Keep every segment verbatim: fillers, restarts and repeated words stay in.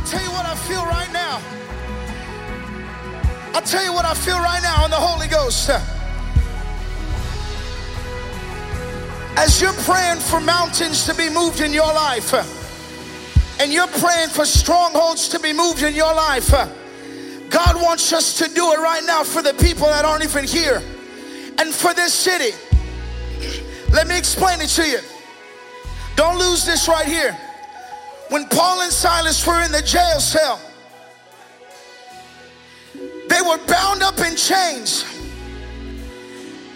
I tell you what I feel right now. I tell you what I feel right now in the Holy Ghost. As you're praying for mountains to be moved in your life, and you're praying for strongholds to be moved in your life, God wants us to do it right now for the people that aren't even here and for this city. Let me explain it to you. Don't lose this right here. When Paul and Silas were in the jail cell, they were bound up in chains,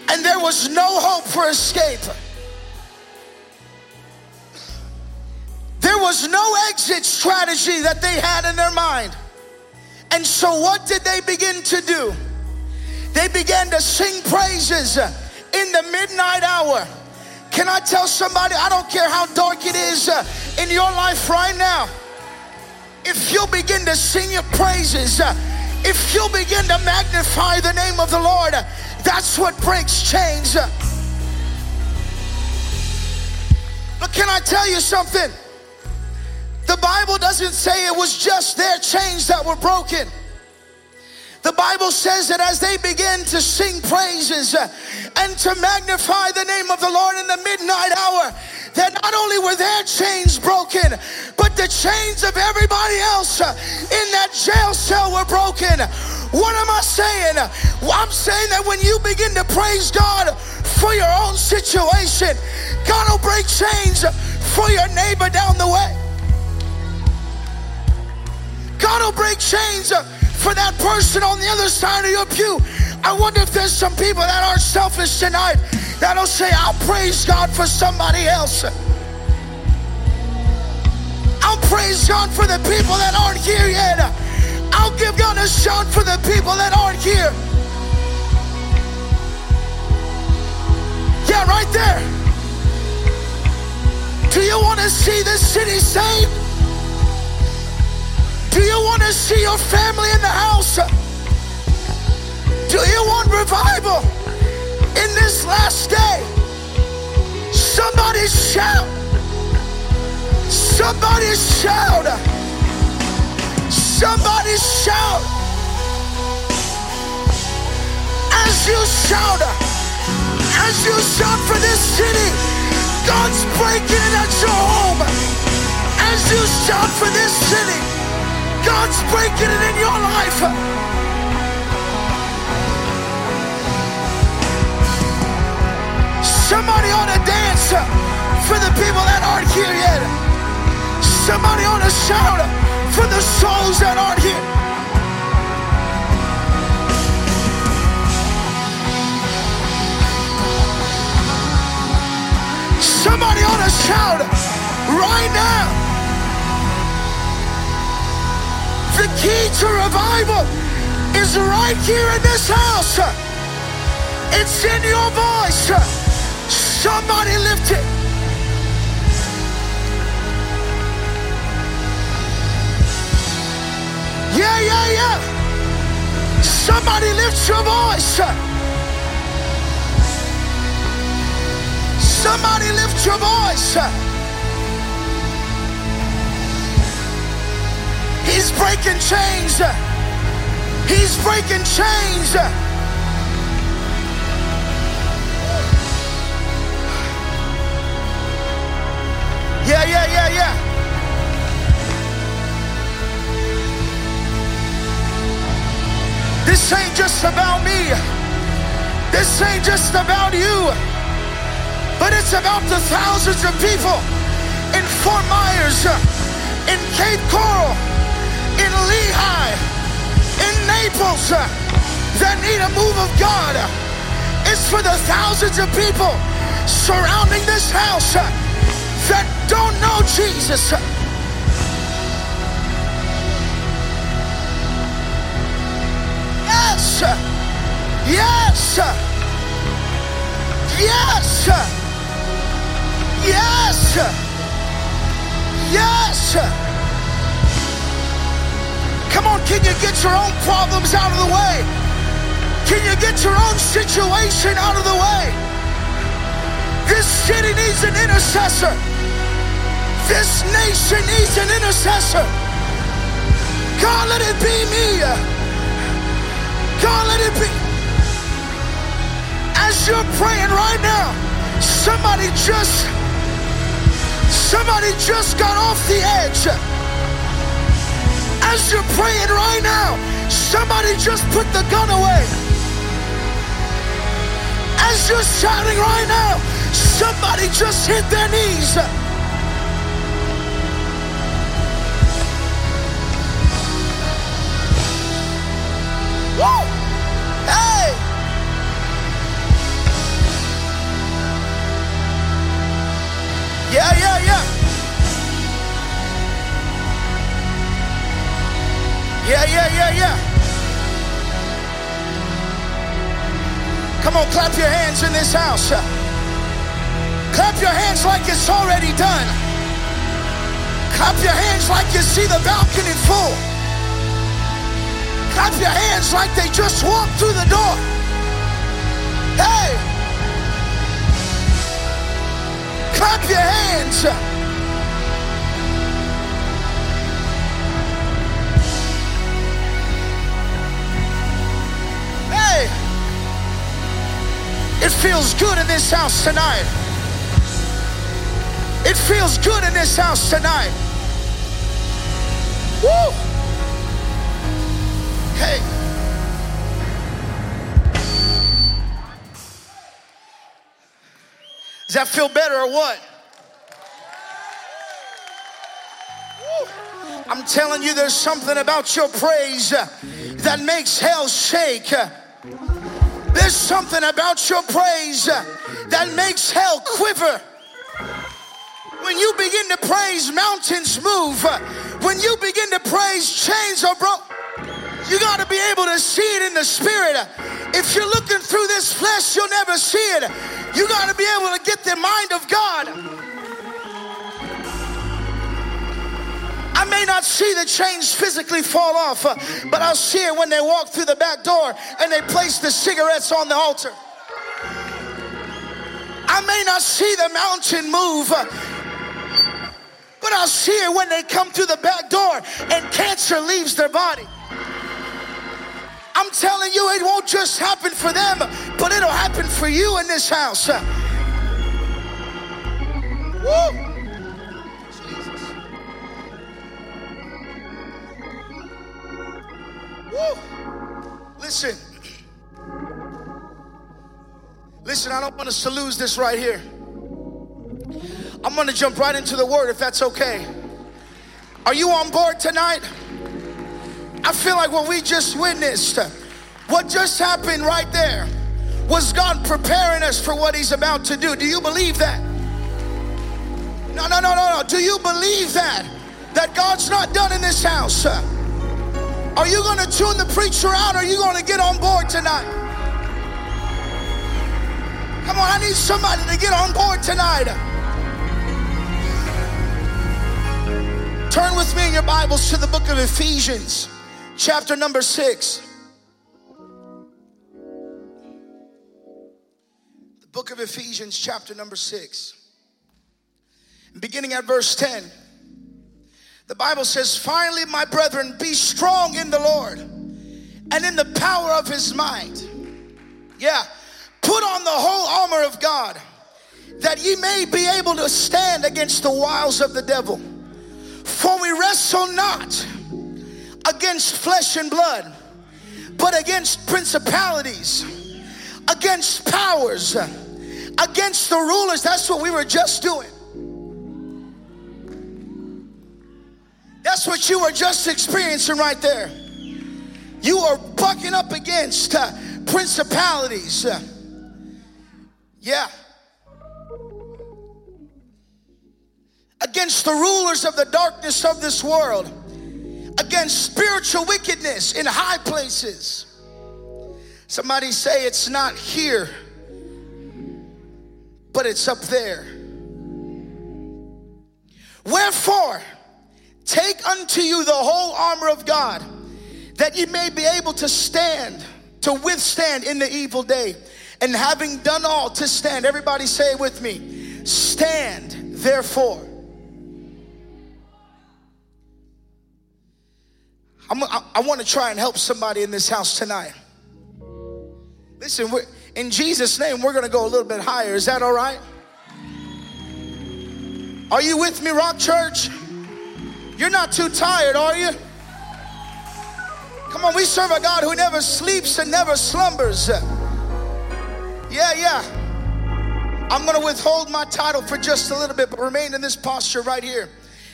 and there was no hope for escape. There was no exit strategy that they had in their mind. And so what did they begin to do? They began to sing praises in the midnight hour. Can I tell somebody, I don't care how dark it is in your life right now, if you'll begin to sing your praises, if you'll begin to magnify the name of the Lord, that's what breaks chains. But can I tell you something? The Bible doesn't say it was just their chains that were broken. The Bible says that as they began to sing praises and to magnify the name of the Lord in the midnight hour, that not only were their chains broken, but the chains of everybody else in that jail cell were broken. What am I saying? Well, I'm saying that when you begin to praise God for your own situation, God will break chains for your neighbor down the way. God will break chains for that person on the other side of your pew. I wonder if there's some people that aren't selfish tonight that'll say, I'll praise God for somebody else. I'll praise God for the people that aren't here yet. I'll give God a shout for the people that aren't here. Yeah, right there. Do you want to see this city saved? Do you want to see your family in the house? Do you want revival in this last day? Somebody shout. Somebody shout. Somebody shout. As you shout, as you shout for this city, God's breaking it at your home. As you shout for this city, God's breaking it in your life. Somebody ought to dance for the people that aren't here yet. Somebody ought to shout for the souls that aren't here. Somebody ought to shout right now. The key to revival is right here in this house. It's in your voice. Somebody lift it. Yeah, yeah, yeah. Somebody lift your voice. Somebody lift your voice. He's breaking chains. He's breaking chains. Yeah, yeah, yeah, yeah. This ain't just about me. This ain't just about you. But it's about the thousands of people in Fort Myers, in Cape Coral, in Lehigh, in Naples, uh, that need a move of God. Uh, it's for the thousands of people surrounding this house uh, that don't know Jesus. Uh, yes, uh, yes, uh, yes, uh, yes, uh, yes. Uh, Come on, can you get your own problems out of the way? Can you get your own situation out of the way? This city needs an intercessor. This nation needs an intercessor. God, let it be me. God, let it be. As you're praying right now, somebody just, somebody just got off the edge. As you're praying right now, somebody just put the gun away. As you're shouting right now, somebody just hit their knees. Woo! Hey! Yeah, yeah, yeah. Yeah, yeah, yeah, yeah. Come on, clap your hands in this house. Clap your hands like it's already done. Clap your hands like you see the balcony full. Clap your hands like they just walked through the door. Hey! Clap your hands. Hey! It feels good in this house tonight. It feels good in this house tonight. Woo! Hey. Does that feel better or what? Woo. I'm telling you, there's something about your praise uh, that makes hell shake. Uh, there's something about your praise uh, that makes hell quiver. When you begin to praise, mountains move. Uh, when you begin to praise, chains are broken. You got to be able to see it in the spirit. If you're looking through this flesh, you'll never see it. You got to be able to get the mind of God. I may not see the chains physically fall off, but I'll see it when they walk through the back door and they place the cigarettes on the altar. I may not see the mountain move, but I'll see it when they come through the back door and cancer leaves their body. I'm telling you, it won't just happen for them, but it'll happen for you in this house. Woo! Jesus. Woo! Listen. Listen, I don't want us to lose this right here. I'm going to jump right into the word if that's okay. Are you on board tonight? I feel like what we just witnessed, what just happened right there, was God preparing us for what he's about to do. Do you believe that? No, no, no, no, no. Do you believe that? That God's not done in this house? Are you going to tune the preacher out, or are you going to get on board tonight? Come on, I need somebody to get on board tonight. Turn with me in your Bibles to the book of Ephesians. Chapter number six. The book of Ephesians, chapter number six. Beginning at verse ten, the Bible says, "Finally, my brethren, be strong in the Lord and in the power of his might. Yeah, put on the whole armor of God, that ye may be able to stand against the wiles of the devil. For we wrestle not against flesh and blood, but against principalities, against powers, against the rulers." That's what we were just doing. That's what you were just experiencing right there. You are bucking up against uh, principalities. Uh, yeah. Against the rulers of the darkness of this world, against spiritual wickedness in high places. Somebody say, it's not here, but it's up there. "Wherefore, take unto you the whole armor of God, that ye may be able to stand, to withstand in the evil day. And having done all to stand," everybody say it with me, "stand therefore." I'm, I, I want to try and help somebody in this house tonight. Listen, we're, in Jesus' name, we're going to go a little bit higher. Is that all right? Are you with me, Rock Church? You're not too tired, are you? Come on, we serve a God who never sleeps and never slumbers. Yeah, yeah. I'm going to withhold my title for just a little bit, but remain in this posture right here.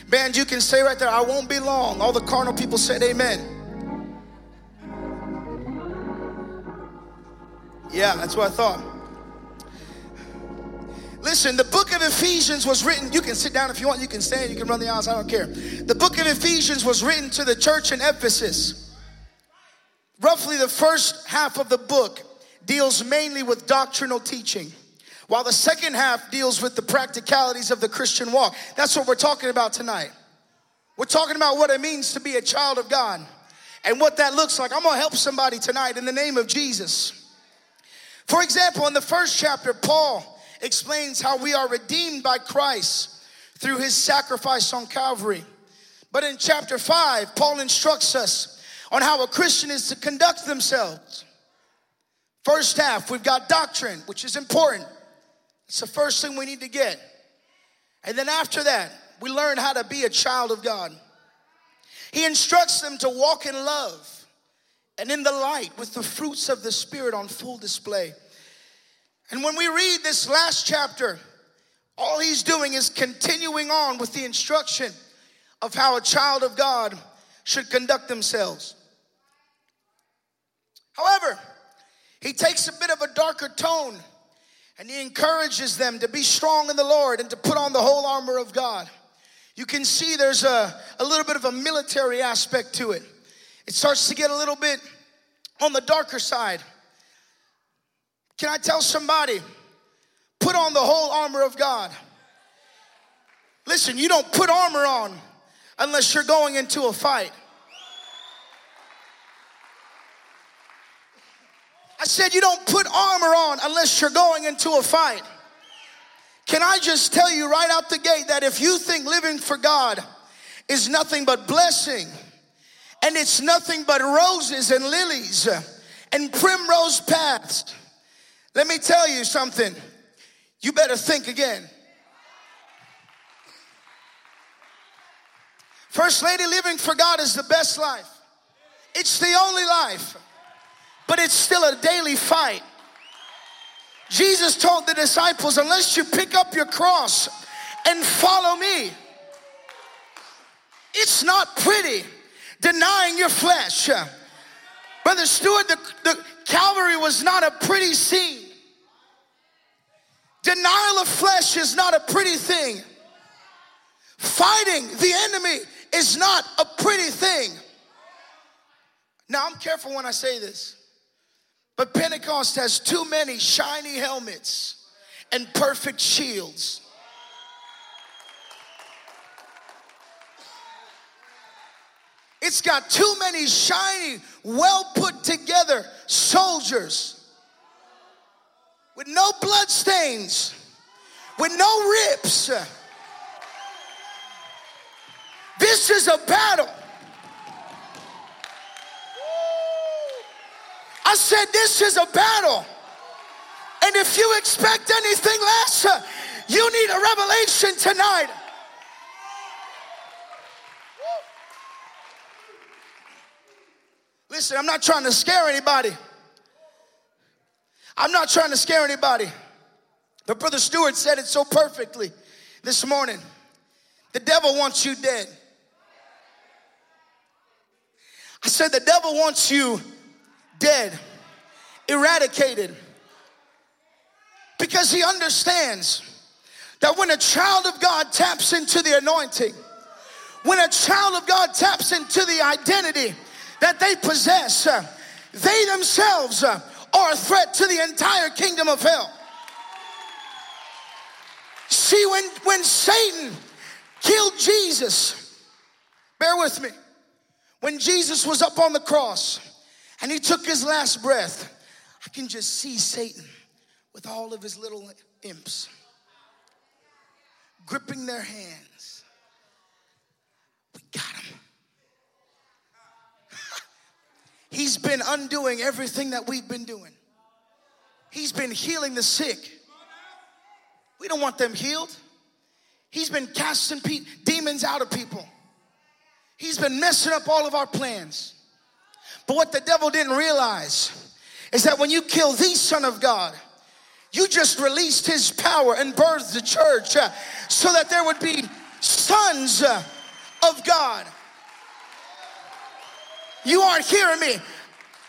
Band, you can say right there, I won't be long. All the carnal people said amen. Yeah, that's what I thought. Listen, the book of Ephesians was written. You can sit down if you want. You can stand. You can run the aisles. I don't care. The book of Ephesians was written to the church in Ephesus. Roughly the first half of the book deals mainly with doctrinal teaching, while the second half deals with the practicalities of the Christian walk. That's what we're talking about tonight. We're talking about what it means to be a child of God and what that looks like. I'm going to help somebody tonight in the name of Jesus. For example, in the first chapter, Paul explains how we are redeemed by Christ through his sacrifice on Calvary. But in chapter five, Paul instructs us on how a Christian is to conduct themselves. First half, we've got doctrine, which is important. It's the first thing we need to get. And then after that, we learn how to be a child of God. He instructs them to walk in love and in the light, with the fruits of the Spirit on full display. And when we read this last chapter, all he's doing is continuing on with the instruction of how a child of God should conduct themselves. However, he takes a bit of a darker tone, and he encourages them to be strong in the Lord and to put on the whole armor of God. You can see there's a, a little bit of a military aspect to it. It starts to get a little bit on the darker side. Can I tell somebody, put on the whole armor of God? Listen, you don't put armor on unless you're going into a fight. I said you don't put armor on unless you're going into a fight. Can I just tell you right out the gate that if you think living for God is nothing but blessing, and it's nothing but roses and lilies and primrose paths, let me tell you something. You better think again. First lady, living for God is the best life. It's the only life, but it's still a daily fight. Jesus told the disciples, unless you pick up your cross and follow me, it's not pretty. Denying your flesh. Brother Stewart, the, the Calvary was not a pretty scene. Denial of flesh is not a pretty thing. Fighting the enemy is not a pretty thing. Now, I'm careful when I say this, but Pentecost has too many shiny helmets and perfect shields. It's got too many shiny, well-put-together soldiers with no bloodstains, with no rips. This is a battle. I said this is a battle. And if you expect anything less, you need a revelation tonight. Listen, I'm not trying to scare anybody. I'm not trying to scare anybody. But Brother Stewart said it so perfectly this morning. The devil wants you dead. I said the devil wants you dead, eradicated. Because he understands that when a child of God taps into the anointing, when a child of God taps into the identity that they possess, uh, they themselves uh, are a threat to the entire kingdom of hell. See, when, when Satan killed Jesus, bear with me, when Jesus was up on the cross and he took his last breath, I can just see Satan with all of his little imps gripping their hands. We got him. He's been undoing everything that we've been doing. He's been healing the sick. We don't want them healed. He's been casting pe- demons out of people. He's been messing up all of our plans. But what the devil didn't realize is that when you kill the Son of God, you just released his power and birthed the church uh, so that there would be sons uh, of God. You aren't hearing me.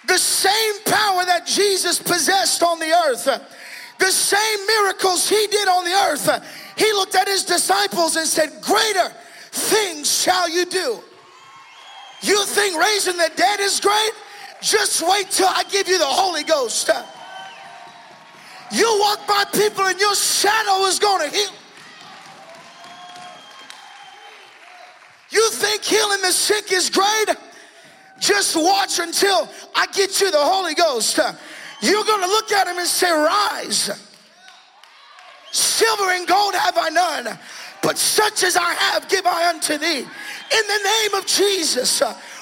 The same power that Jesus possessed on the earth, uh, the same miracles he did on the earth, uh, he looked at his disciples and said, greater things shall you do. You think raising the dead is great? Just wait till I give you the Holy Ghost. Uh, You walk by people and your shadow is going to heal. You think healing the sick is great? Just watch until I get you the Holy Ghost. You're going to look at him and say, rise. Silver and gold have I none, but such as I have give I unto thee. In the name of Jesus,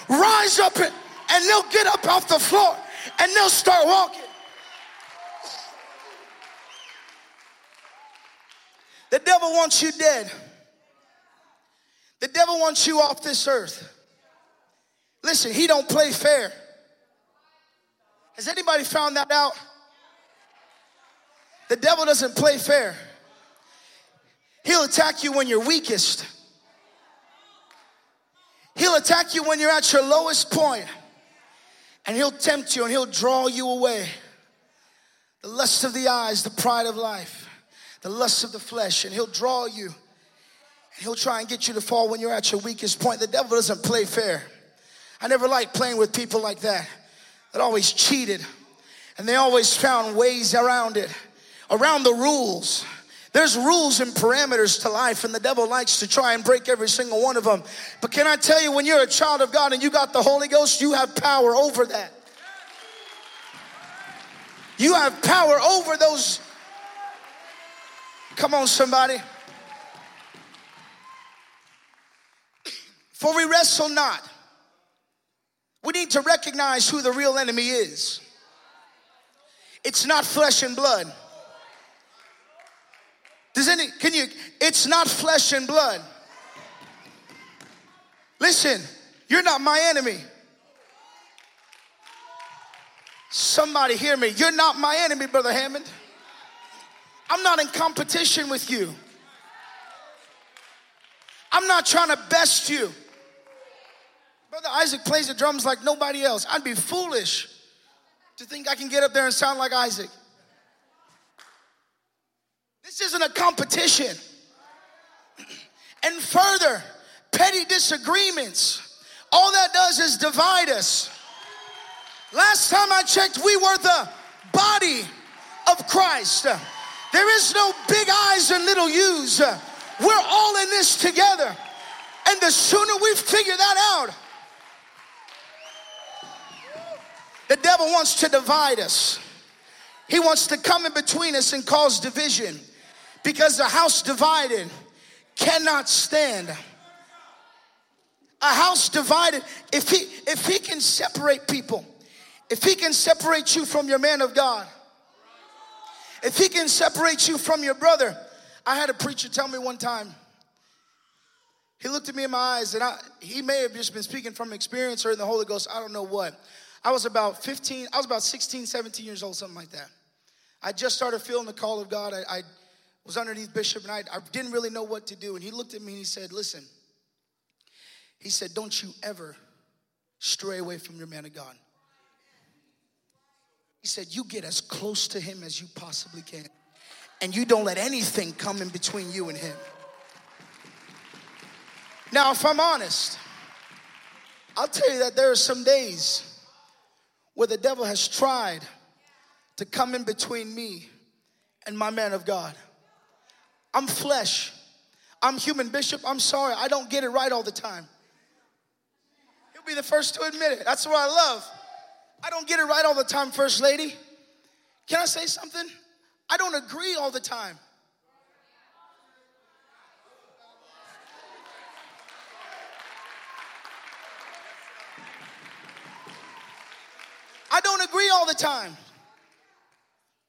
rise up, and they'll get up off the floor and they'll start walking. The devil wants you dead. The devil wants you off this earth. Listen, he don't play fair. Has anybody found that out? The devil doesn't play fair. He'll attack you when you're weakest. He'll attack you when you're at your lowest point. And he'll tempt you and he'll draw you away. The lust of the eyes, the pride of life, the lust of the flesh, and he'll draw you, and he'll try and get you to fall when you're at your weakest point. The devil doesn't play fair. I never liked playing with people like that, that always cheated, and they always found ways around it, around the rules. There's rules and parameters to life, and the devil likes to try and break every single one of them. But can I tell you, when you're a child of God and you got the Holy Ghost, you have power over that. You have power over those. Come on, somebody. For we wrestle not. We need to recognize who the real enemy is. It's not flesh and blood. Does any, can you, it's not flesh and blood. Listen, you're not my enemy. Somebody hear me. You're not my enemy, Brother Hammond. I'm not in competition with you. I'm not trying to best you. Brother Isaac plays the drums like nobody else. I'd be foolish to think I can get up there and sound like Isaac. This isn't a competition. And further, petty disagreements, all that does is divide us. Last time I checked, we were the body of Christ. There is no big I's and little U's. We're all in this together. And the sooner we figure that out, the devil wants to divide us. He wants to come in between us and cause division, because a house divided cannot stand. A house divided, if he, if he can separate people, if he can separate you from your man of God, if he can separate you from your brother. I had a preacher tell me one time, he looked at me in my eyes, and I, he may have just been speaking from experience or in the Holy Ghost, I don't know what. I was about fifteen, I was about sixteen, seventeen years old, something like that. I just started feeling the call of God. I, I was underneath Bishop, and I, I didn't really know what to do. And he looked at me and he said, listen, he said, don't you ever stray away from your man of God. He said, you get as close to him as you possibly can, and you don't let anything come in between you and him. Now, if I'm honest, I'll tell you that there are some days where the devil has tried to come in between me and my man of God. I'm flesh. I'm human, Bishop. I'm sorry. I don't get it right all the time. He'll be the first to admit it. That's what I love. I don't get it right all the time, First Lady. Can I say something? I don't agree all the time. I don't agree all the time.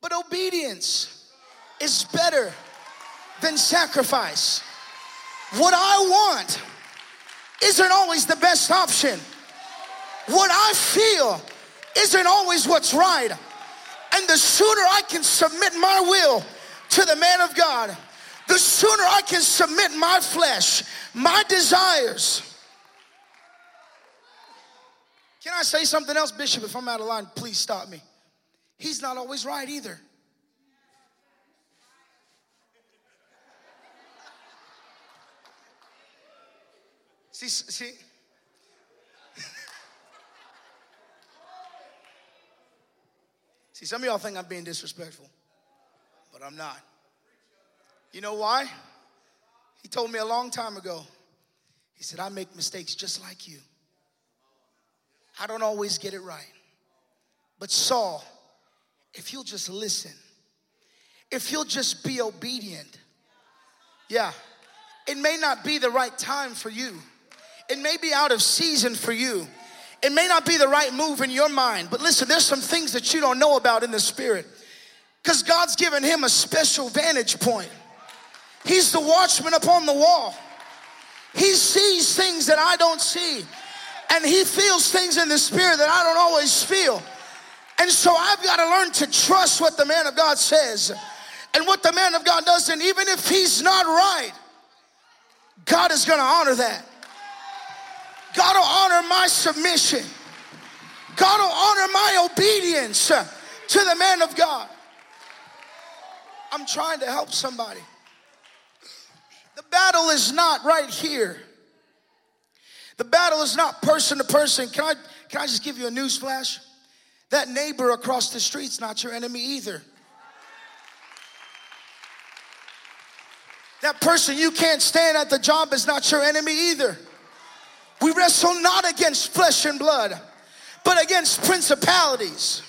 But obedience is better than sacrifice. What I want isn't always the best option. What I feel isn't always what's right. And the sooner I can submit my will to the man of God, the sooner I can submit my flesh, my desires. Can I say something else, Bishop? If I'm out of line, please stop me. He's not always right either. See, see. See, some of y'all think I'm being disrespectful, but I'm not. You know why? He told me a long time ago. He said, I make mistakes just like you. I don't always get it right. But Saul, if you'll just listen, if you'll just be obedient, yeah, it may not be the right time for you. It may be out of season for you. It may not be the right move in your mind. But listen, there's some things that you don't know about in the spirit. Because God's given him a special vantage point. He's the watchman upon the wall. He sees things that I don't see. And he feels things in the spirit that I don't always feel. And so I've got to learn to trust what the man of God says. And what the man of God does. And even if he's not right, God is going to honor that. God will honor my submission. God will honor my obedience to the man of God. I'm trying to help somebody. The battle is not right here. The battle is not person to person. Can I, can I just give you a newsflash? That neighbor across the street's not your enemy either. That person you can't stand at the job is not your enemy either. We wrestle not against flesh and blood, but against principalities.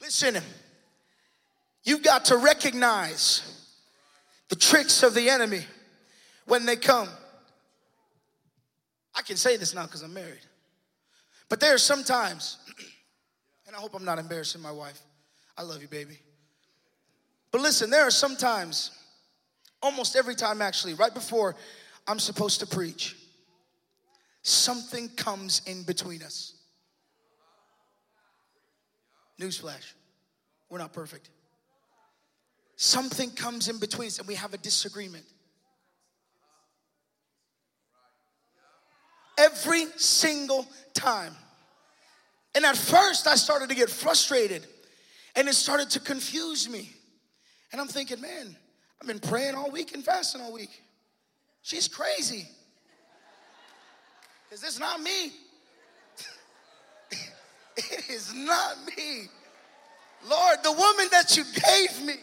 Listen, you've got to recognize the tricks of the enemy when they come. I can say this now because I'm married. But there are some times, and I hope I'm not embarrassing my wife. I love you, baby. But listen, there are some times, almost every time actually, right before I'm supposed to preach, something comes in between us. Newsflash, we're not perfect. Something comes in between us and we have a disagreement. Every single time. And at first I started to get frustrated and it started to confuse me. And I'm thinking, man, I've been praying all week and fasting all week. She's crazy. Is this not me? It is not me. Lord, the woman that you gave me.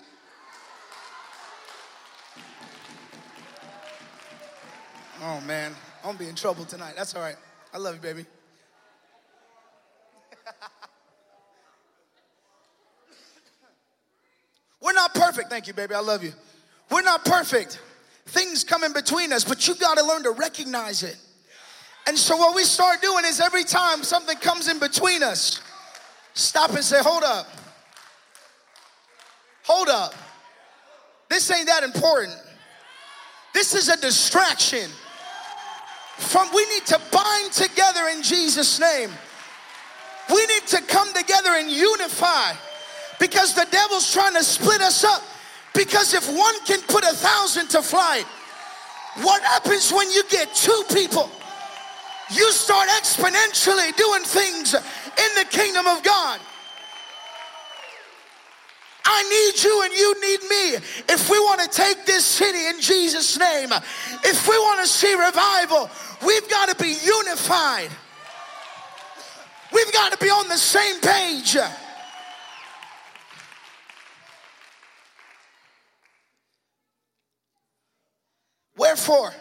Oh, man. I'm going to be in trouble tonight. That's all right. I love you, baby. We're not perfect. Thank you, baby. I love you. We're not perfect. Things come in between us, but you got to learn to recognize it. And so what we start doing is every time something comes in between us, stop and say, hold up. Hold up. This ain't that important. This is a distraction. From we need to bind together in Jesus' name. We need to come together and unify because the devil's trying to split us up. Because if one can put a thousand to flight, what happens when you get two people? You start exponentially doing things in the kingdom of God. I need you and you need me. If we want to take this city in Jesus' name, if we want to see revival, we've got to be unified. We've got to be on the same page. Wherefore,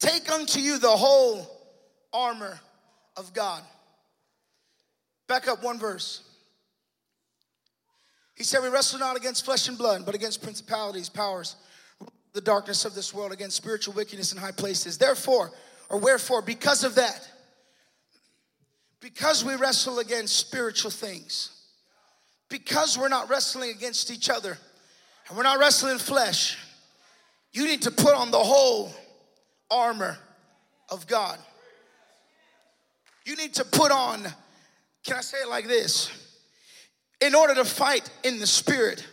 take unto you the whole armor of God. Back up one verse. He said, we wrestle not against flesh and blood, but against principalities, powers, the darkness of this world, against spiritual wickedness in high places. Therefore, or wherefore, because of that, Because we wrestle against spiritual things. Because we're not wrestling against each other. And we're not wrestling flesh. You need to put on the whole armor of God. You need to put on, can I say it like this? In order to fight in the spirit,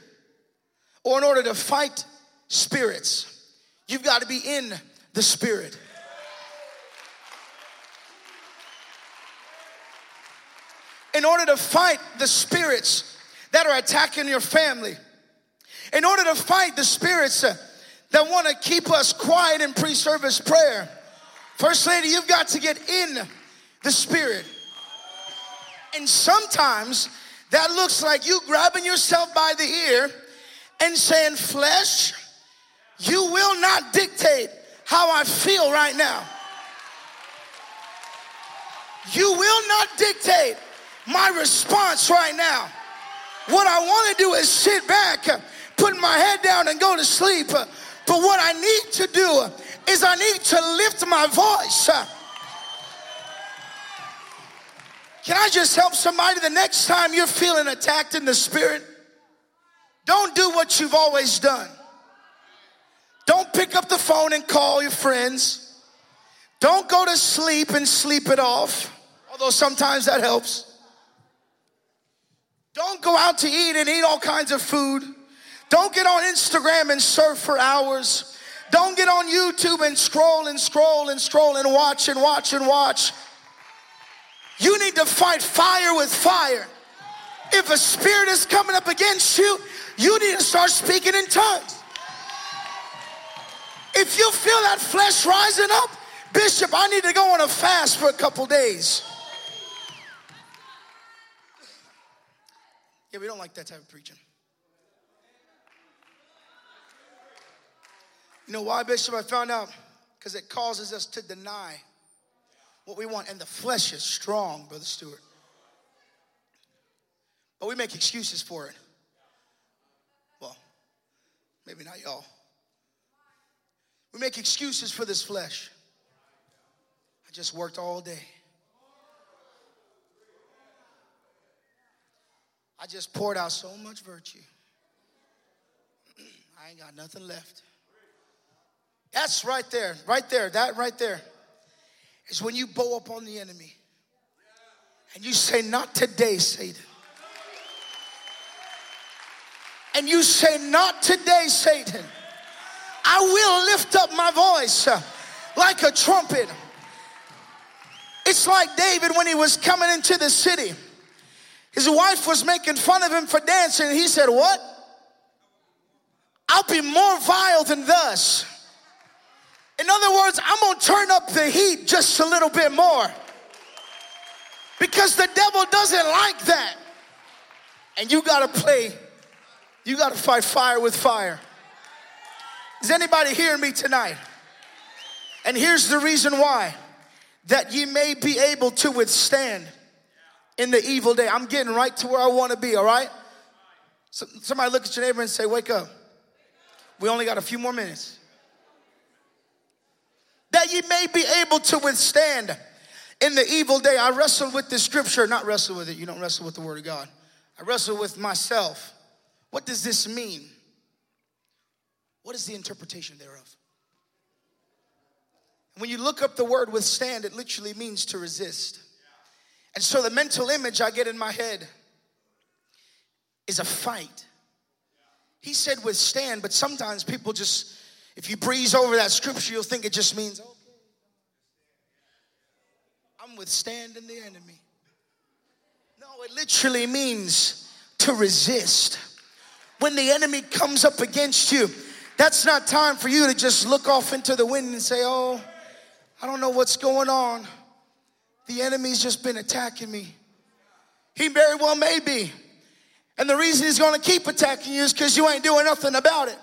or in order to fight spirits, you've got to be in the spirit. In order to fight the spirits that are attacking your family, in order to fight the spirits that want to keep us quiet in pre-service prayer, First Lady, you've got to get in the spirit. And sometimes that looks like you grabbing yourself by the ear and saying, flesh, you will not dictate how I feel right now. You will not dictate my response right now. What I want to do is sit back, put my head down, and go to sleep. But what I need to do is I need to lift my voice. Can I just help somebody? The next time you're feeling attacked in the spirit, don't do what you've always done. Don't pick up the phone and call your friends. Don't go to sleep and sleep it off, although sometimes that helps. Don't go out to eat and eat all kinds of food. Don't get on Instagram and surf for hours. Don't get on YouTube and scroll and scroll and scroll and watch and watch and watch. You need to fight fire with fire. If a spirit is coming up against you, you need to start speaking in tongues. If you feel that flesh rising up, Bishop, I need to go on a fast for a couple days. Yeah, we don't like that type of preaching. You know why, Bishop? I found out because it causes us to deny what we want. And the flesh is strong, Brother Stewart. But we make excuses for it. Well, maybe not y'all. We make excuses for this flesh. I just worked all day. I just poured out so much virtue. I ain't got nothing left. That's right there, right there, that right there is when you bow up on the enemy and you say, not today, Satan. And you say, not today, Satan. I will lift up my voice like a trumpet. It's like David when he was coming into the city. His wife was making fun of him for dancing. He said, what? I'll be more vile than thus. In other words, I'm going to turn up the heat just a little bit more. Because the devil doesn't like that. And you got to play. You got to fight fire with fire. Is anybody hearing me tonight? And here's the reason why. That ye may be able to withstand in the evil day. I'm getting right to where I want to be, all right? So, somebody look at your neighbor and say, wake up. We only got a few more minutes. That ye may be able to withstand in the evil day. I wrestled with this scripture. Not wrestle with it. You don't wrestle with the word of God. I wrestled with myself. What does this mean? What is the interpretation thereof? When you look up the word withstand, it literally means to resist. And so the mental image I get in my head is a fight. He said withstand, but sometimes people just, if you breeze over that scripture, you'll think it just means, okay, I'm withstanding the enemy. No, it literally means to resist. When the enemy comes up against you, that's not time for you to just look off into the wind and say, oh, I don't know what's going on. The enemy's just been attacking me. He very well may be. And the reason he's going to keep attacking you is because you ain't doing nothing about it.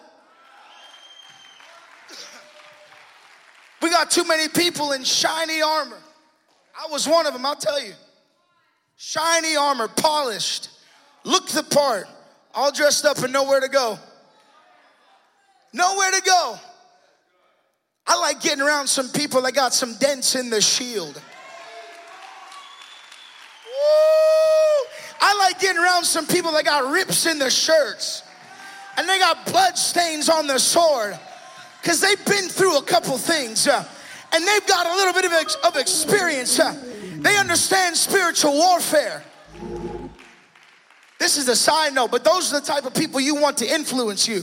We got too many people in shiny armor. I was one of them, I'll tell you. Shiny armor, polished, looked the part, all dressed up and nowhere to go. Nowhere to go. I like getting around some people that got some dents in the shield. like getting around some people that got rips in their shirts and they got blood stains on their sword because they've been through a couple things uh, and they've got a little bit of, ex- of experience. Uh, they understand spiritual warfare. This is a side note, but those are the type of people you want to influence you.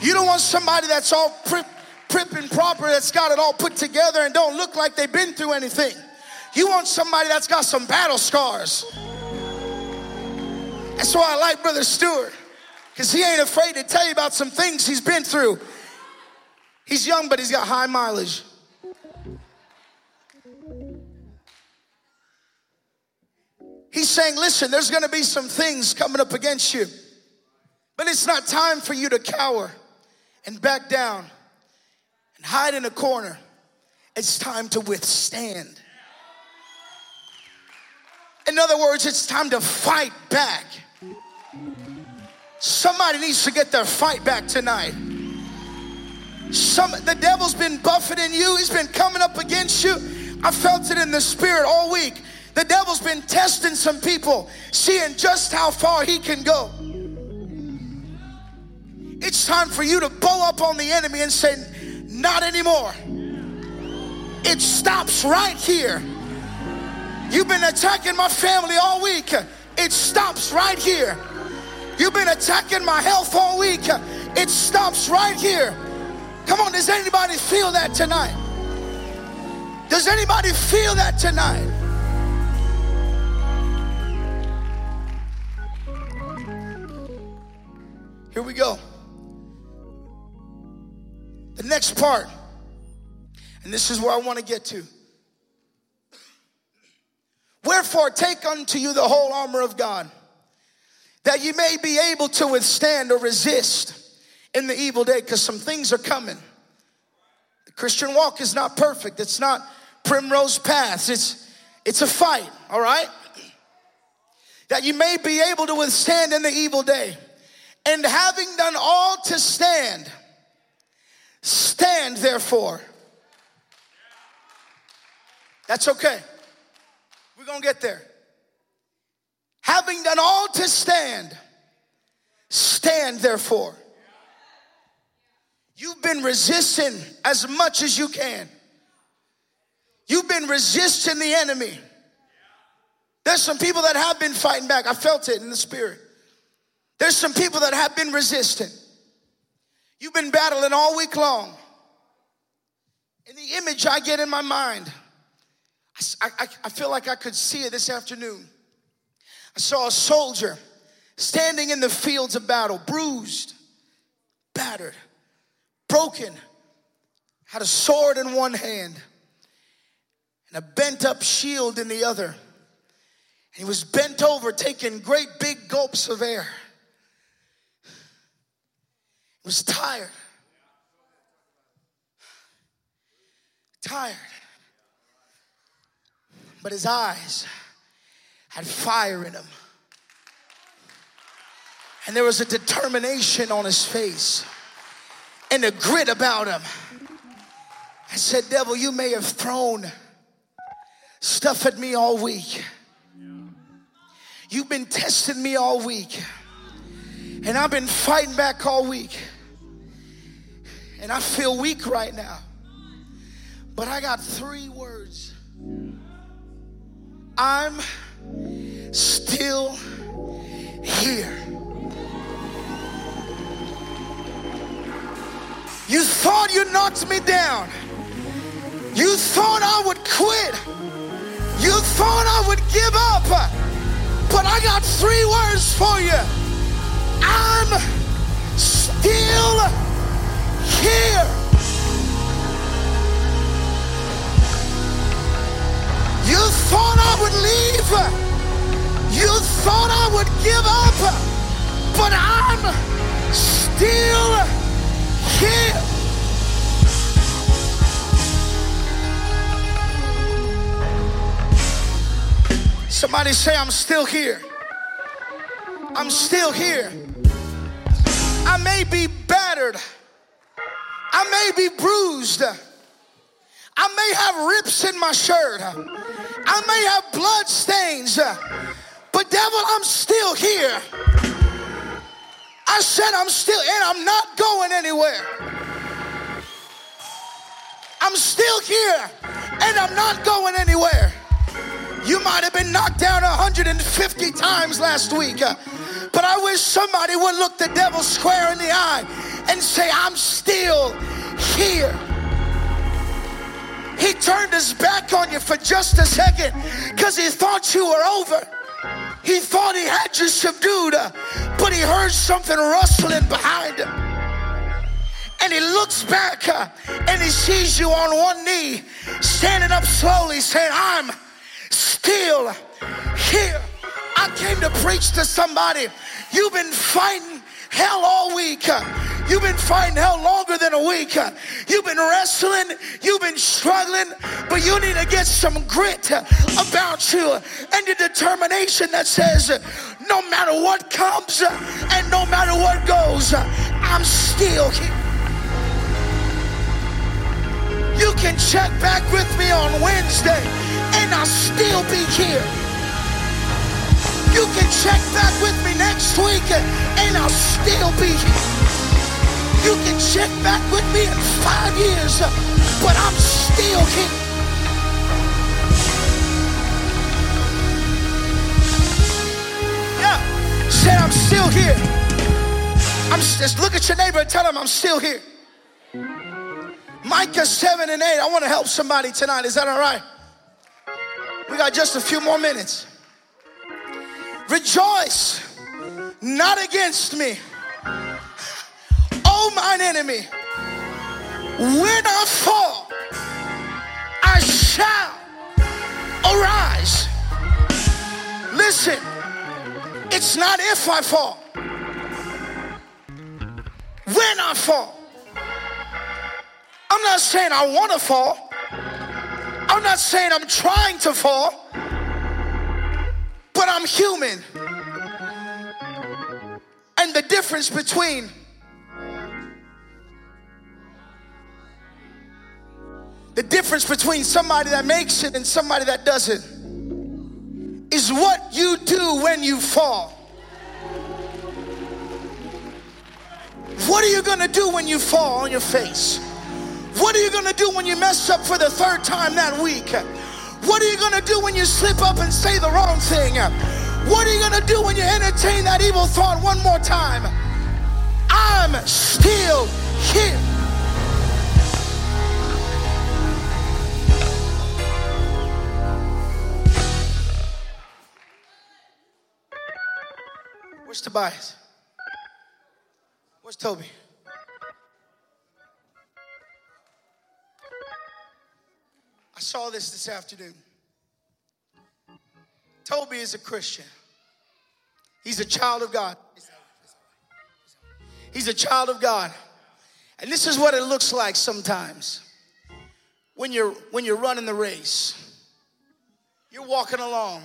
You don't want somebody that's all prip, prip and proper, that's got it all put together and don't look like they've been through anything. You want somebody that's got some battle scars. That's why I like Brother Stewart, because he ain't afraid to tell you about some things he's been through. He's young, but he's got high mileage. He's saying, listen, there's going to be some things coming up against you, but it's not time for you to cower and back down and hide in a corner. It's time to withstand. In other words, it's time to fight back. Somebody needs to get their fight back tonight. Some, the devil's been buffeting you. He's been coming up against you. I felt it in the spirit all week. The devil's been testing some people, seeing just how far he can go. It's time for you to bow up on the enemy and say, not anymore. It stops right here. You've been attacking my family all week. It stops right here. You've been attacking my health all week. It stops right here. Come on, does anybody feel that tonight? Does anybody feel that tonight? Here we go. The next part, and this is where I want to get to. Wherefore, take unto you the whole armor of God, that you may be able to withstand or resist in the evil day, because some things are coming. The Christian walk is not perfect. It's not primrose paths. It's, it's a fight, all right? That you may be able to withstand in the evil day. And having done all to stand, stand therefore. That's okay. We're going to get there. Having done all to stand, stand therefore. You've been resisting as much as you can. You've been resisting the enemy. There's some people that have been fighting back. I felt it in the spirit. There's some people that have been resistant. You've been battling all week long. And the image I get in my mind, I, I, I feel like I could see it this afternoon. I saw a soldier standing in the fields of battle, bruised, battered, broken, had a sword in one hand and a bent-up shield in the other. And he was bent over, taking great big gulps of air. He was tired. Tired. But his eyes had fire in them. And there was a determination on his face and a grit about him. I said, devil, you may have thrown stuff at me all week. You've been testing me all week, and I've been fighting back all week, and I feel weak right now, but I got three words. I'm still here. You thought you knocked me down. You thought I would quit. You thought I would give up. But I got three words for you. I'm still here. You thought I would leave. You thought I would give up. But I'm still here. Somebody say, I'm still here. I'm still here. I may be battered. I may be bruised. I may have rips in my shirt. I may have blood stains, but devil, I'm still here. I said I'm still, and I'm not going anywhere. I'm still here, and I'm not going anywhere. You might have been knocked down one hundred fifty times last week, but I wish somebody would look the devil square in the eye and say, I'm still here. He turned his back on you for just a second because he thought you were over. He thought he had you subdued, but he heard something rustling behind him. And he looks back and he sees you on one knee, standing up slowly, saying, I'm still here. I came to preach to somebody. You've been fighting hell all week. You've been fighting hell longer than a week. You've been wrestling. You've been struggling. But you need to get some grit about you and the determination that says, no matter what comes and no matter what goes, I'm still here. You can check back with me on Wednesday and I'll still be here. You can check back with me next week and I'll still be here. You can check back with me in five years, but I'm still here. Yeah, said I'm still here. I'm just look at your neighbor and tell him I'm still here. Micah seven and eight, I want to help somebody tonight. Is that all right? We got just a few more minutes. Rejoice not against me, O mine enemy. When I fall, I shall arise. Listen, it's not if I fall. When I fall. I'm not saying I want to fall. I'm not saying I'm trying to fall. But I'm human. And the difference between the difference between somebody that makes it and somebody that doesn't is what you do when you fall. What are you going to do when you fall on your face? What are you going to do when you mess up for the third time that week? What are you going to do when you slip up and say the wrong thing? What are you going to do when you entertain that evil thought one more time? I'm still here. Where's Tobias? Where's Toby? I saw this this afternoon. Toby is a Christian. He's a child of God. He's a child of God. And this is what it looks like sometimes when you're, when you're running the race. You're walking along.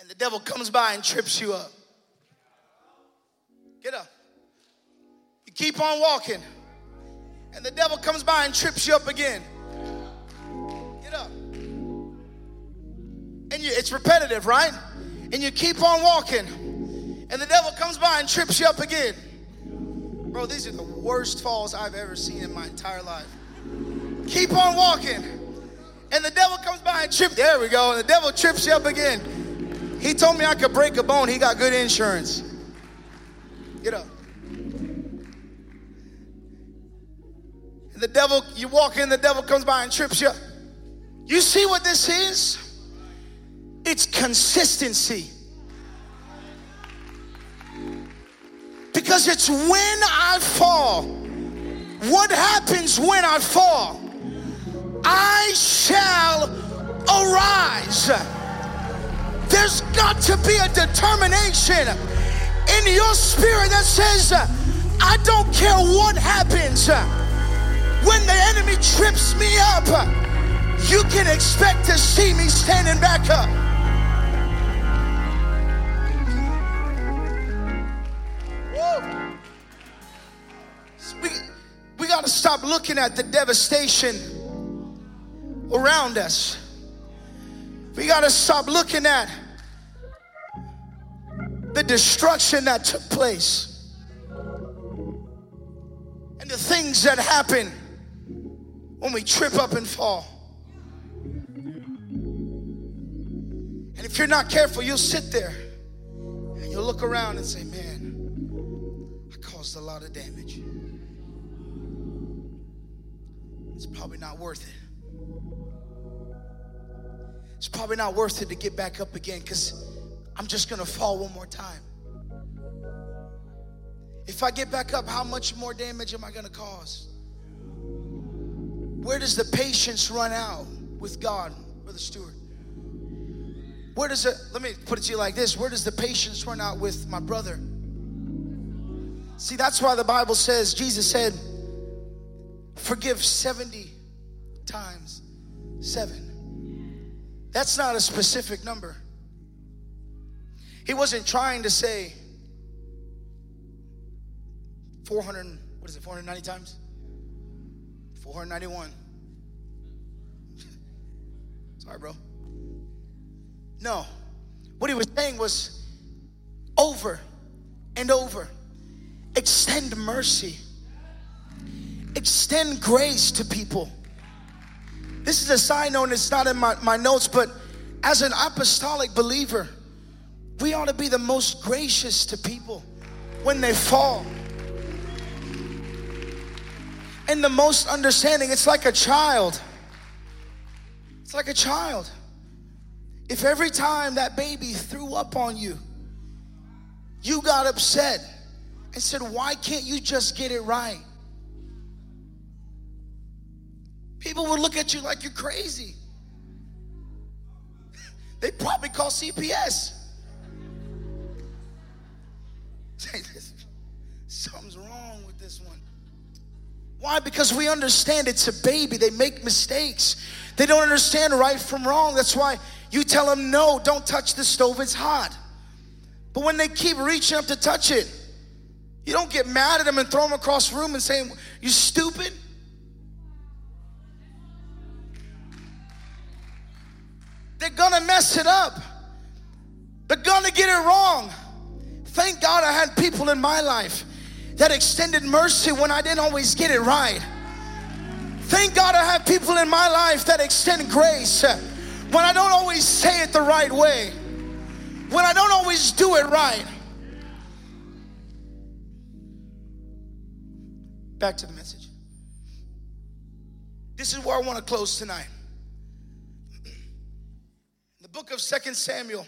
And the devil comes by and trips you up. Get up. You keep on walking. And the devil comes by and trips you up again. Get up. And you, it's repetitive, right? And you keep on walking. And the devil comes by and trips you up again. Bro, these are the worst falls I've ever seen in my entire life. Keep on walking. And the devil comes by and trips. There we go. And the devil trips you up again. He told me I could break a bone. He got good insurance. Get up. The devil, you walk in, the devil comes by and trips you. You see what this is? It's consistency. Because it's when I fall. What happens when I fall? I shall arise. There's got to be a determination in your spirit that says, I don't care what happens. When the enemy trips me up, you can expect to see me standing back up. Whoa. We, we got to stop looking at the devastation around us. We got to stop looking at the destruction that took place and the things that happen when we trip up and fall. And if you're not careful, you'll sit there and you'll look around and say, man, I caused a lot of damage. It's probably not worth it. It's probably not worth it to get back up again, because I'm just going to fall one more time. If I get back up, how much more damage am I going to cause? Where does the patience run out with God, Brother Stewart? Where does it, let me put it to you like this, where does the patience run out with my brother? See, that's why the Bible says, Jesus said, forgive seventy times seven. That's not a specific number. He wasn't trying to say four hundred, what is it, four hundred ninety times? four hundred ninety-one. Sorry, bro. No. What he was saying was over and over. Extend mercy. Extend grace to people. This is a side note, and it's not in my, my notes, but as an apostolic believer, we ought to be the most gracious to people when they fall. And the most understanding. It's like a child. It's like a child. If every time that baby threw up on you, you got upset and said, why can't you just get it right? People would look at you like you're crazy. They probably call C P S. Something's wrong with this one. Why? Because we understand it's a baby. They make mistakes. They don't understand right from wrong. That's why you tell them, no, don't touch the stove, it's hot. But when they keep reaching up to touch it, you don't get mad at them and throw them across the room and say, you stupid. They're gonna mess it up. They're gonna get it wrong. Thank God I had people in my life that extended mercy when I didn't always get it right. Thank God I have people in my life that extend grace when I don't always say it the right way, when I don't always do it right. Back to the message. This is where I want to close tonight. Book of Second Samuel,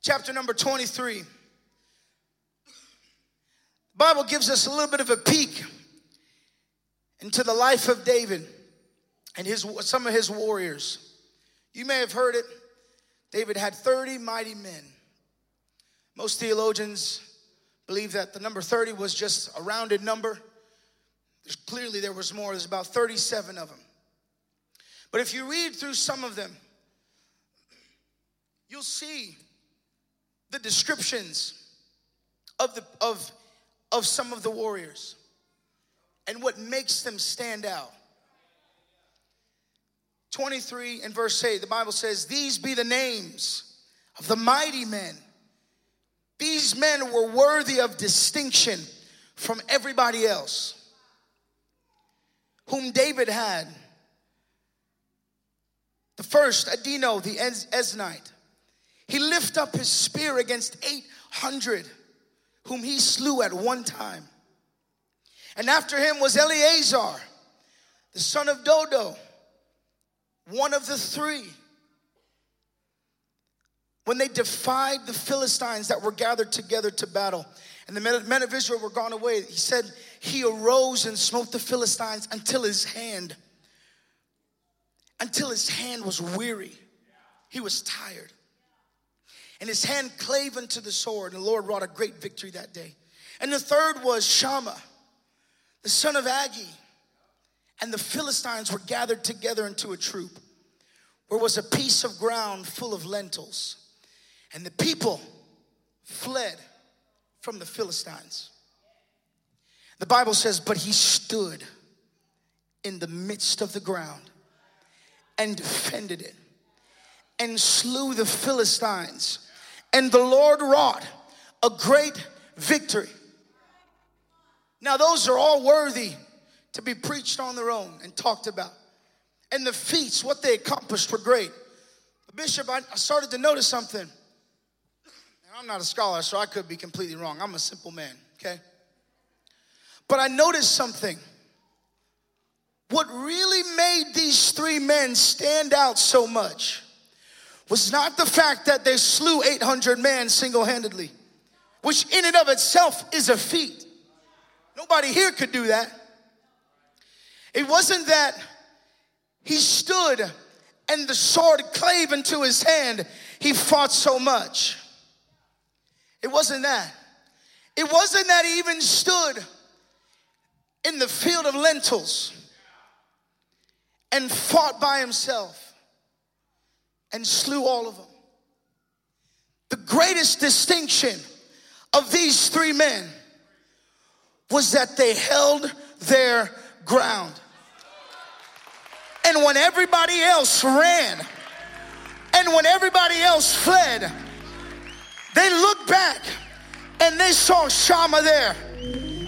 chapter number twenty-three. The Bible gives us a little bit of a peek into the life of David and his some of his warriors. You may have heard it. David had thirty mighty men. Most theologians believe that the number thirty was just a rounded number. There's, clearly there was more. There's about thirty-seven of them. But if you read through some of them, you'll see the descriptions of the of of some of the warriors and what makes them stand out. twenty-three and verse eight, the Bible says, these be the names of the mighty men. These men were worthy of distinction from everybody else, whom David had. The first, Adino the Esnite. He lifted up his spear against eight hundred, whom he slew at one time. And after him was Eleazar, the son of Dodo, one of the three. When they defied the Philistines that were gathered together to battle, and the men of Israel were gone away, he said, he arose and smote the Philistines until his hand, until his hand was weary. He was tired. And his hand clave unto the sword, and the Lord wrought a great victory that day. And the third was Shammah, the son of Agi. And the Philistines were gathered together into a troop, where was a piece of ground full of lentils. And the people fled from the Philistines. The Bible says, but he stood in the midst of the ground and defended it, and slew the Philistines. And the Lord wrought a great victory. Now those are all worthy to be preached on their own and talked about. And the feats, what they accomplished, were great. But Bishop, I, I started to notice something. And I'm not a scholar, so I could be completely wrong. I'm a simple man, okay? But I noticed something. What really made these three men stand out so much was not the fact that they slew eight hundred men single-handedly, which in and of itself is a feat. Nobody here could do that. It wasn't that he stood and the sword clave into his hand. He fought so much. It wasn't that. It wasn't that he even stood in the field of lentils and fought by himself and slew all of them. The greatest distinction of these three men was that they held their ground. And when everybody else ran, and when everybody else fled, they looked back and they saw Shammah there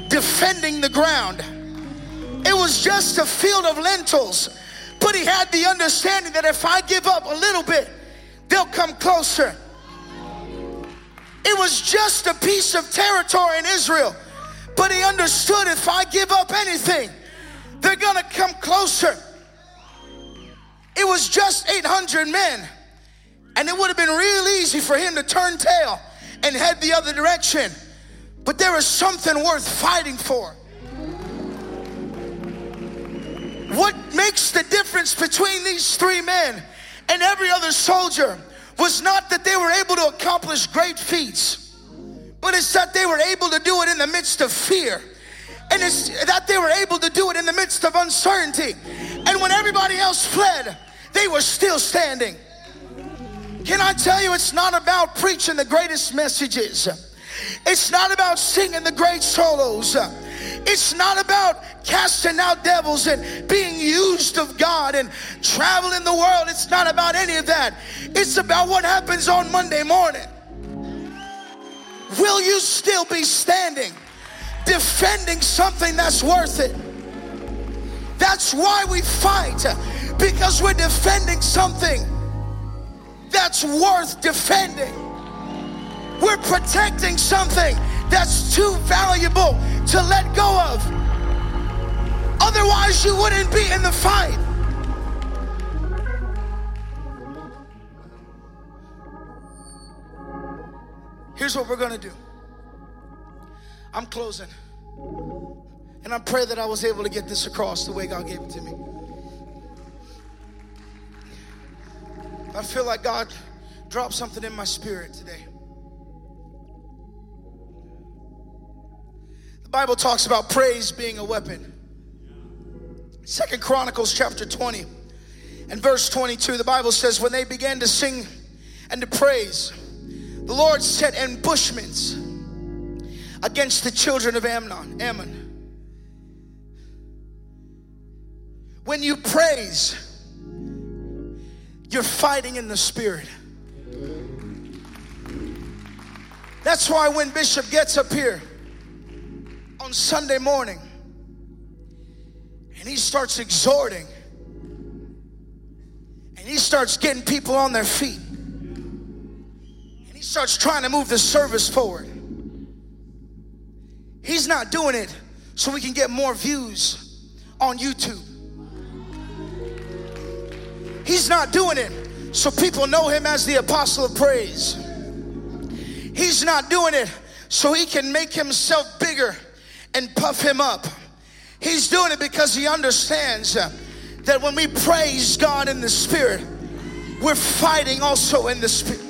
defending the ground. It was just a field of lentils, but he had the understanding that if I give up a little bit, they'll come closer. It was just a piece of territory in Israel, but he understood if I give up anything, they're gonna come closer. It was just eight hundred men, and it would have been real easy for him to turn tail and head the other direction. But there is something worth fighting for. What makes the difference between these three men and every other soldier was not that they were able to accomplish great feats, but it's that they were able to do it in the midst of fear. And it's that they were able to do it in the midst of uncertainty. And when everybody else fled, they were still standing. Can I tell you, it's not about preaching the greatest messages. It's not about singing the great solos. It's not about casting out devils and being used of God and traveling the world. It's not about any of that. It's about what happens on Monday morning. Will you still be standing, defending something that's worth it? That's why we fight, because we're defending something that's worth defending. We're protecting something that's too valuable to let go of. Otherwise, you wouldn't be in the fight. Here's what we're gonna do. I'm closing. And I pray that I was able to get this across the way God gave it to me. I feel like God dropped something in my spirit today. The Bible talks about praise being a weapon. Second Chronicles chapter twenty and verse twenty-two, the Bible says, when they began to sing and to praise, the Lord set ambushments against the children of Ammon. Ammon. When you praise, you're fighting in the spirit. That's why when Bishop gets up here on Sunday morning and he starts exhorting and he starts getting people on their feet and he starts trying to move the service forward, he's not doing it so we can get more views on YouTube. He's not doing it so people know him as the apostle of praise. He's not doing it so he can make himself bigger and puff him up. He's doing it because he understands that when we praise God in the spirit, we're fighting also in the spirit.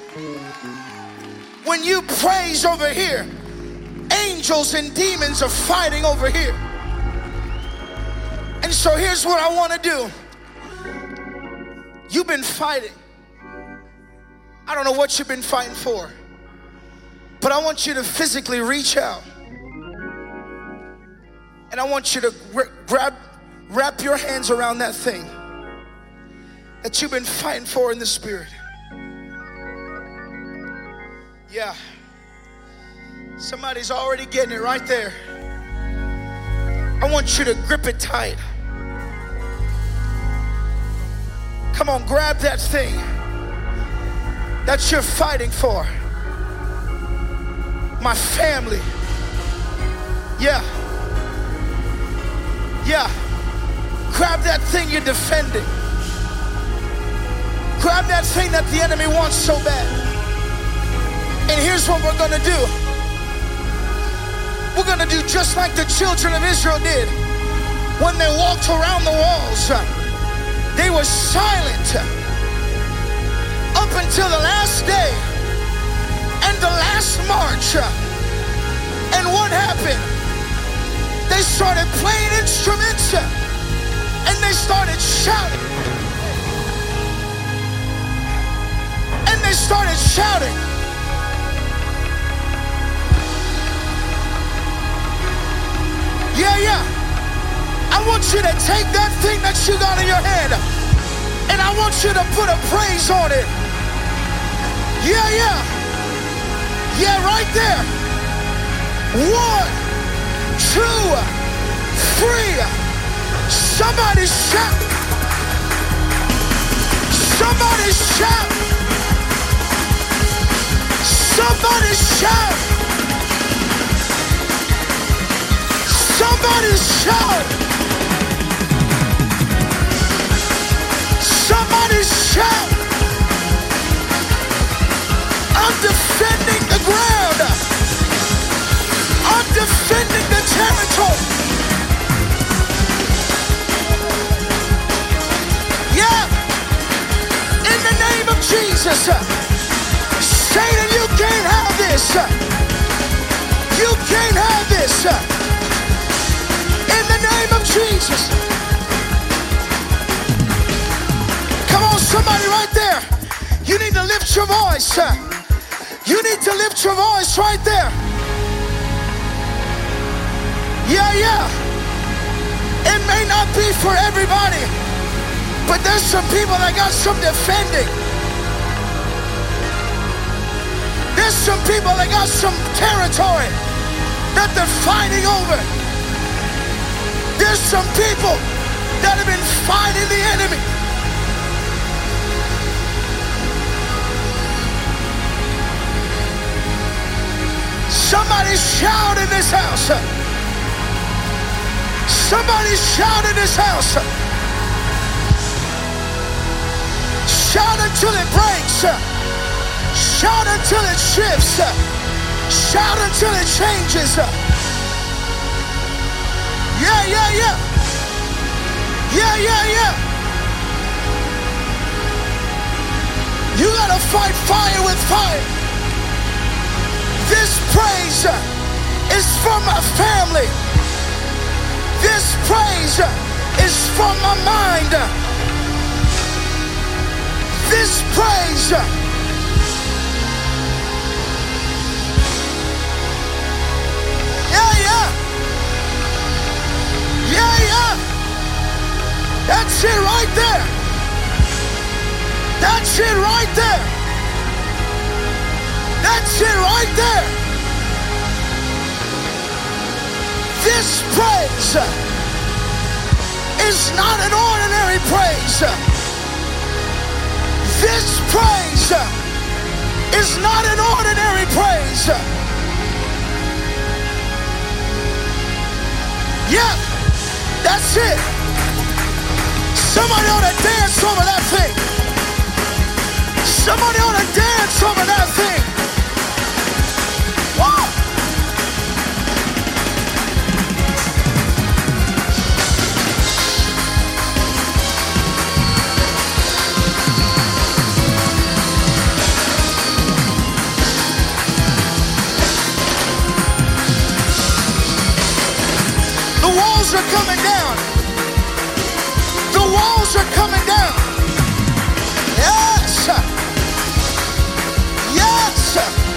When you praise over here, angels and demons are fighting over here. And so here's what I want to do. You've been fighting. I don't know what you've been fighting for, but I want you to physically reach out. And I want you to grab, wrap your hands around that thing that you've been fighting for in the Spirit. Yeah. Somebody's already getting it right there. I want you to grip it tight. Come on, grab that thing that you're fighting for. My family. Yeah. Yeah. Grab that thing you're defending. Grab that thing that the enemy wants so bad. And here's what we're going to do. We're going to do just like the children of Israel did when they walked around the walls. They were silent up until the last day and the last march. And what happened? They started playing instruments and they started shouting. And they started shouting. Yeah, yeah. I want you to take that thing that you got in your hand and I want you to put a praise on it. Yeah, yeah. Yeah, right there. One, two, three. Somebody shout. Somebody shout. Somebody shout. Somebody shout. Somebody shout. I'm defending the ground. I'm defending the territory. Yeah. In the name of Jesus. Satan, you can't have this. You can't have this. In the name of Jesus. Come on, somebody right there. You need to lift your voice. You need to lift your voice right there. Yeah, yeah. It may not be for everybody, but there's some people that got some defending. There's some people that got some territory that they're fighting over. There's some people that have been fighting the enemy. Somebody shout in this house. Somebody shout in this house. Shout until it breaks. Shout until it shifts. Shout until it changes. Yeah, yeah, yeah. Yeah, yeah, yeah. You gotta fight fire with fire. This praise is for my family. This praise is for my mind. This praise. Yeah, yeah. Yeah, yeah. That's it right there. That's it right there. That's it right there. This praise is not an ordinary praise. This praise is not an ordinary praise. Yeah, that's it. Somebody ought to dance over that thing. Somebody ought to dance over that thing. Whoa! Are coming down. The walls are coming down. Yes. Yes.